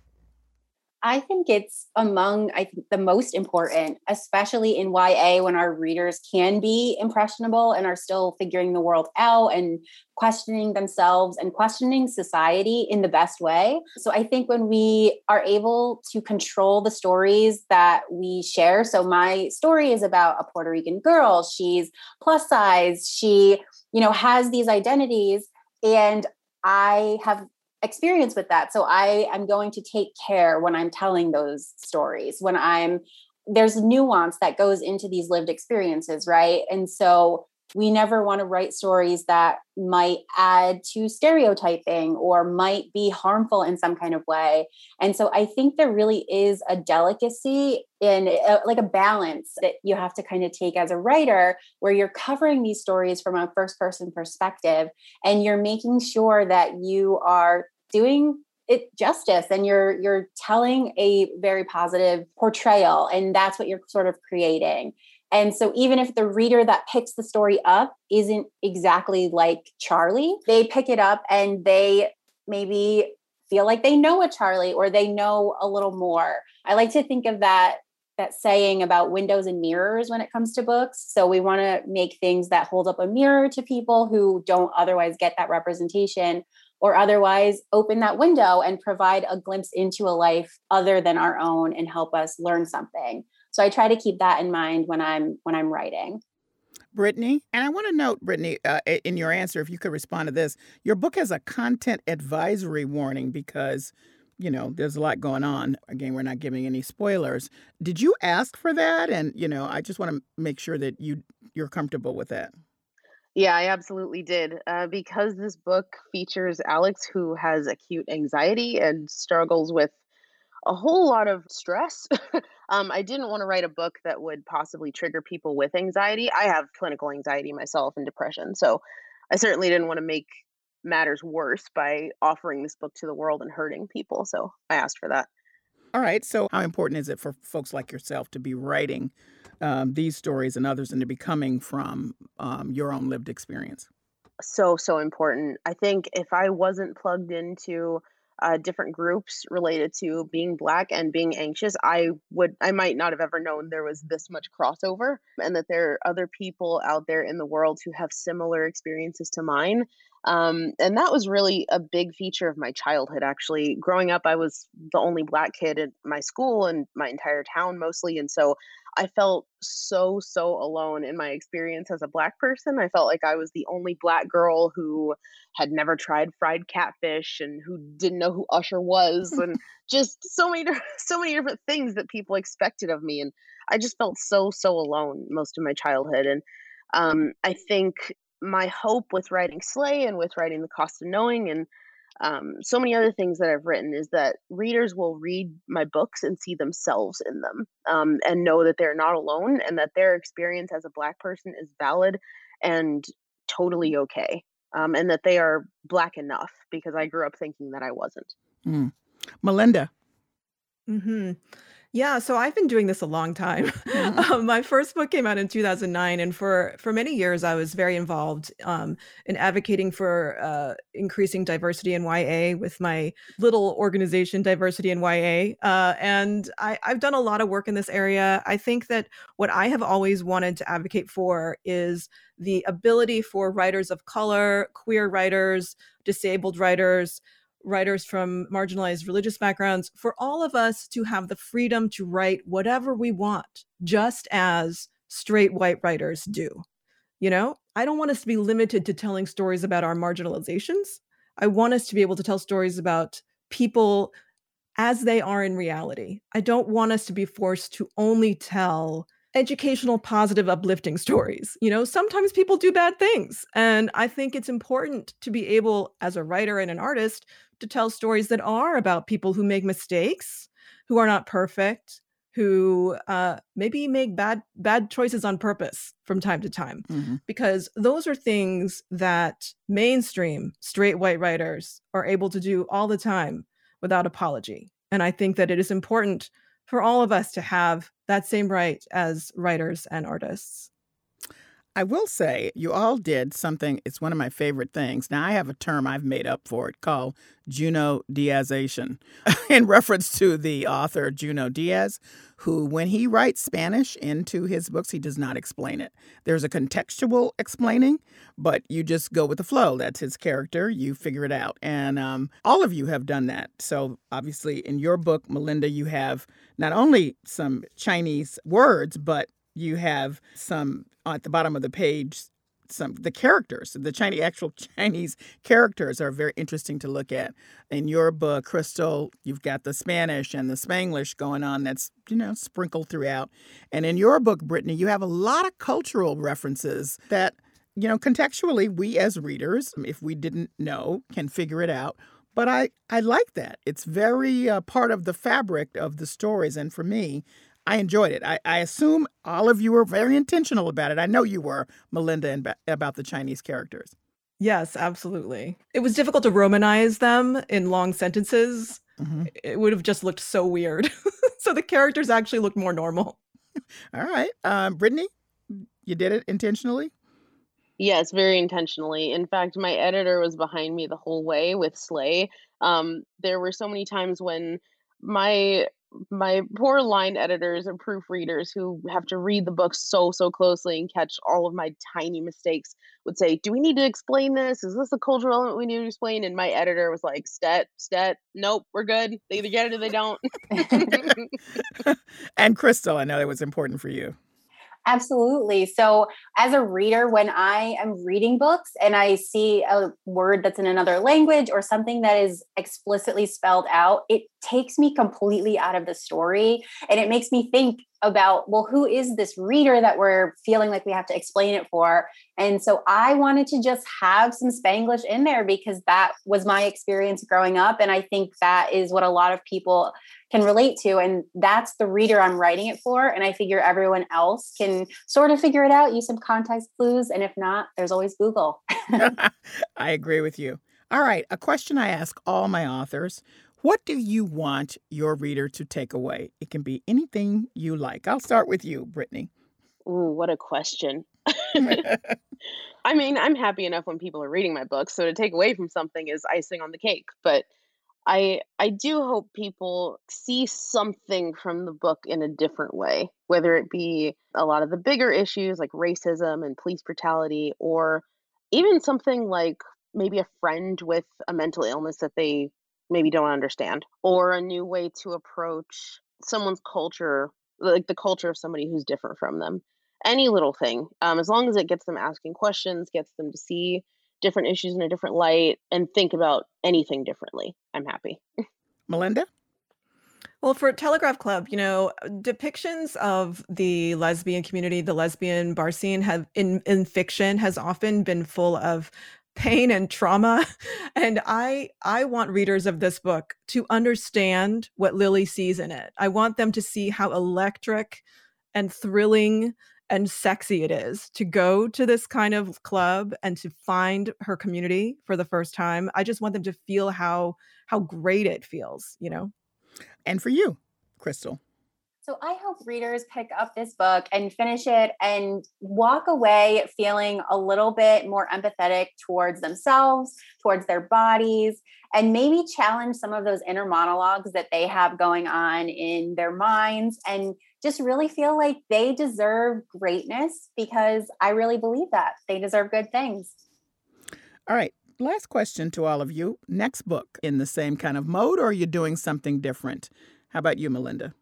I think it's among I think the most important, especially in Y A when our readers can be impressionable and are still figuring the world out and questioning themselves and questioning society in the best way. So I think when we are able to control the stories that we share. So my story is about a Puerto Rican girl. She's plus size. She, you know, has these identities, and I have experience with that. So I am going to take care when I'm telling those stories, when I'm, there's nuance that goes into these lived experiences, right? And so we never want to write stories that might add to stereotyping or might be harmful in some kind of way. And so I think there really is a delicacy and like a balance that you have to kind of take as a writer, where you're covering these stories from a first person perspective, and you're making sure that you are doing it justice and you're you're telling a very positive portrayal, and that's what you're sort of creating. And so even if the reader that picks the story up isn't exactly like Charlie, they pick it up and they maybe feel like they know a Charlie or they know a little more. I like to think of that that saying about windows and mirrors when it comes to books. So we want to make things that hold up a mirror to people who don't otherwise get that representation, or otherwise open that window and provide a glimpse into a life other than our own and help us learn something. So I try to keep that in mind when I'm when I'm writing. Brittany, and I want to note, Brittany, uh, in your answer, if you could respond to this, your book has a content advisory warning because, you know, there's a lot going on. Again, we're not giving any spoilers. Did you ask for that? And, you know, I just want to make sure that you you're comfortable with that. Yeah, I absolutely did. Uh, because this book features Alex, who has acute anxiety and struggles with a whole lot of stress. um, I didn't want to write a book that would possibly trigger people with anxiety. I have clinical anxiety myself and depression, so I certainly didn't want to make matters worse by offering this book to the world and hurting people. So I asked for that. All right. So how important is it for folks like yourself to be writing Um, these stories and others, and to be coming from um, your own lived experience? So, so important. I think if I wasn't plugged into uh, different groups related to being Black and being anxious, I would, I might not have ever known there was this much crossover and that there are other people out there in the world who have similar experiences to mine. Um, and that was really a big feature of my childhood, actually. Growing up, I was the only Black kid at my school and my entire town mostly. And so I felt so, so alone in my experience as a Black person. I felt like I was the only Black girl who had never tried fried catfish and who didn't know who Usher was, and just so many, so many different things that people expected of me. And I just felt so, so alone most of my childhood. And um, I think my hope with writing Slay and with writing The Cost of Knowing and um, so many other things that I've written is that readers will read my books and see themselves in them, um, and know that they're not alone and that their experience as a Black person is valid and totally okay, um, and that they are Black enough, because I grew up thinking that I wasn't. Mm. Malinda. Mm-hmm. Yeah, so I've been doing this a long time. Mm-hmm. Um, my first book came out in two thousand nine, and for, for many years, I was very involved um, in advocating for uh, increasing diversity in Y A with my little organization, Diversity in Y A. Uh, and I, I've done a lot of work in this area. I think that what I have always wanted to advocate for is the ability for writers of color, queer writers, disabled writers, writers from marginalized religious backgrounds, for all of us to have the freedom to write whatever we want, just as straight white writers do. You know, I don't want us to be limited to telling stories about our marginalizations. I want us to be able to tell stories about people as they are in reality. I don't want us to be forced to only tell educational, positive, uplifting stories. You know, sometimes people do bad things. And I think it's important to be able, as a writer and an artist, to tell stories that are about people who make mistakes, who are not perfect, who uh, maybe make bad bad choices on purpose from time to time. Mm-hmm. Because those are things that mainstream straight white writers are able to do all the time without apology. And I think that it is important for all of us to have that same right as writers and artists. I will say you all did something. It's one of my favorite things. Now, I have a term I've made up for it called Juno Diazation, in reference to the author Juno Diaz, who, when he writes Spanish into his books, he does not explain it. There's a contextual explaining, but you just go with the flow. That's his character. You figure it out. And um, all of you have done that. So obviously in your book, Malinda, you have not only some Chinese words, but you have some at the bottom of the page, some the characters, the Chinese, actual Chinese characters are very interesting to look at. In your book, Crystal, you've got the Spanish and the Spanglish going on that's, you know, sprinkled throughout. And in your book, Brittany, you have a lot of cultural references that, you know, contextually we as readers, if we didn't know, can figure it out. But I, I like that. It's very uh, part of the fabric of the stories. And for me, I enjoyed it. I, I assume all of you were very intentional about it. I know you were, Malinda, and ba- about the Chinese characters. Yes, absolutely. It was difficult to romanize them in long sentences. Mm-hmm. It would have just looked so weird. So the characters actually looked more normal. All right. Um, Brittany, you did it intentionally? Yes, very intentionally. In fact, my editor was behind me the whole way with Slay. Um, there were so many times when my... my poor line editors and proofreaders who have to read the book so, so closely and catch all of my tiny mistakes would say, do we need to explain this? Is this a cultural element we need to explain? And my editor was like, stet, stet, nope, we're good. They either get it or they don't. And Crystal, I know that was important for you. Absolutely. So as a reader, when I am reading books and I see a word that's in another language or something that is explicitly spelled out, it takes me completely out of the story. And it makes me think about, well, who is this reader that we're feeling like we have to explain it for? And so I wanted to just have some Spanglish in there because that was my experience growing up. And I think that is what a lot of people can relate to. And that's the reader I'm writing it for. And I figure everyone else can sort of figure it out, use some context clues. And if not, there's always Google. I agree with you. All right. A question I ask all my authors. What do you want your reader to take away? It can be anything you like. I'll start with you, Brittany. Ooh, what a question. I mean, I'm happy enough when people are reading my book, so to take away from something is icing on the cake. But I I do hope people see something from the book in a different way, whether it be a lot of the bigger issues like racism and police brutality, or even something like maybe a friend with a mental illness that they maybe don't understand, or a new way to approach someone's culture, like the culture of somebody who's different from them. Any little thing, um, as long as it gets them asking questions, gets them to see different issues in a different light and think about anything differently, I'm happy. Malinda? Well, for Telegraph Club, you know, depictions of the lesbian community, the lesbian bar scene have in, in fiction has often been full of pain and trauma. And I I want readers of this book to understand what Lily sees in it. I want them to see how electric and thrilling and sexy it is to go to this kind of club and to find her community for the first time. I just want them to feel how how great it feels, you know? And for you, Crystal. So I hope readers pick up this book and finish it and walk away feeling a little bit more empathetic towards themselves, towards their bodies, and maybe challenge some of those inner monologues that they have going on in their minds and just really feel like they deserve greatness, because I really believe that. They deserve good things. All right. Last question to all of you. Next book in the same kind of mode, or are you doing something different? How about you, Malinda?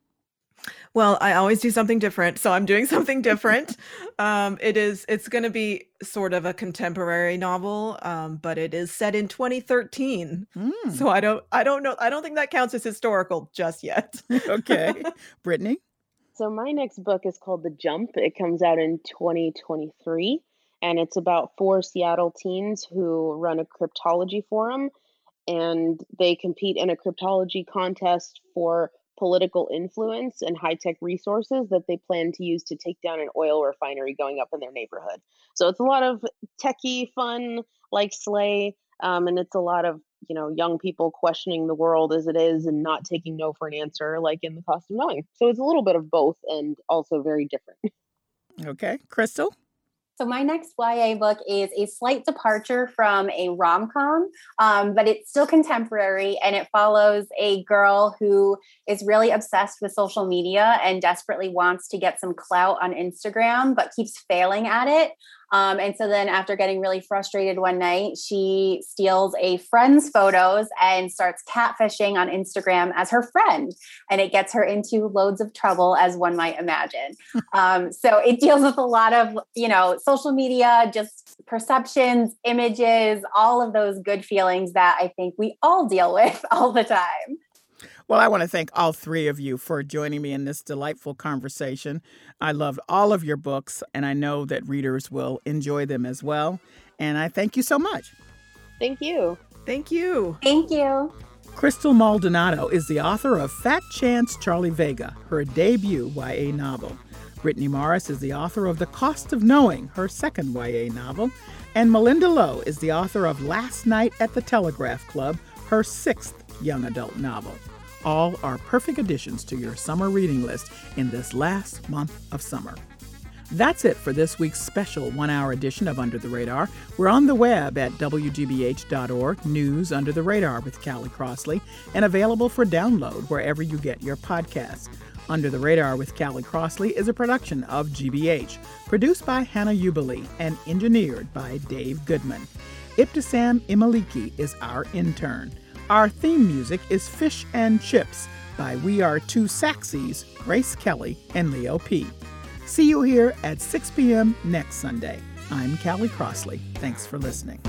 Well, I always do something different, so I'm doing something different. um, it is, it's going to be sort of a contemporary novel, um, but it is set in twenty thirteen. Mm. So I don't, I don't know, I don't think that counts as historical just yet. Okay, Brittany. So my next book is called The Jump. It comes out in twenty twenty-three, and it's about four Seattle teens who run a cryptology forum, and they compete in a cryptology contest for political influence and high-tech resources that they plan to use to take down an oil refinery going up in their neighborhood. So it's a lot of techie fun, like Slay, um, and it's a lot of, you know, young people questioning the world as it is and not taking no for an answer, like in The Cost of Knowing. So it's a little bit of both and also very different. Okay, Crystal? So my next Y A book is a slight departure from a rom-com, um, but it's still contemporary, and it follows a girl who is really obsessed with social media and desperately wants to get some clout on Instagram, but keeps failing at it. Um, and so then after getting really frustrated one night, she steals a friend's photos and starts catfishing on Instagram as her friend. And it gets her into loads of trouble, as one might imagine. Um, so it deals with a lot of, you know, social media, just perceptions, images, all of those good feelings that I think we all deal with all the time. Well, I want to thank all three of you for joining me in this delightful conversation. I loved all of your books, and I know that readers will enjoy them as well. And I thank you so much. Thank you. Thank you. Thank you. Crystal Maldonado is the author of Fat Chance, Charlie Vega, her debut Y A novel. Brittany Morris is the author of The Cost of Knowing, her second Y A novel. And Malinda Lo is the author of Last Night at the Telegraph Club, her sixth young adult novel. All are perfect additions to your summer reading list in this last month of summer. That's it for this week's special one-hour edition of Under the Radar. We're on the web at W G B H dot org, News Under the Radar with Callie Crossley, and available for download wherever you get your podcasts. Under the Radar with Callie Crossley is a production of G B H, produced by Hannah Ubeli and engineered by Dave Goodman. Ibtisam Imaliki is our intern. Our theme music is Fish and Chips by We Are Two Saxies, Grace Kelly and Leo P. See you here at six p.m. next Sunday. I'm Callie Crossley. Thanks for listening.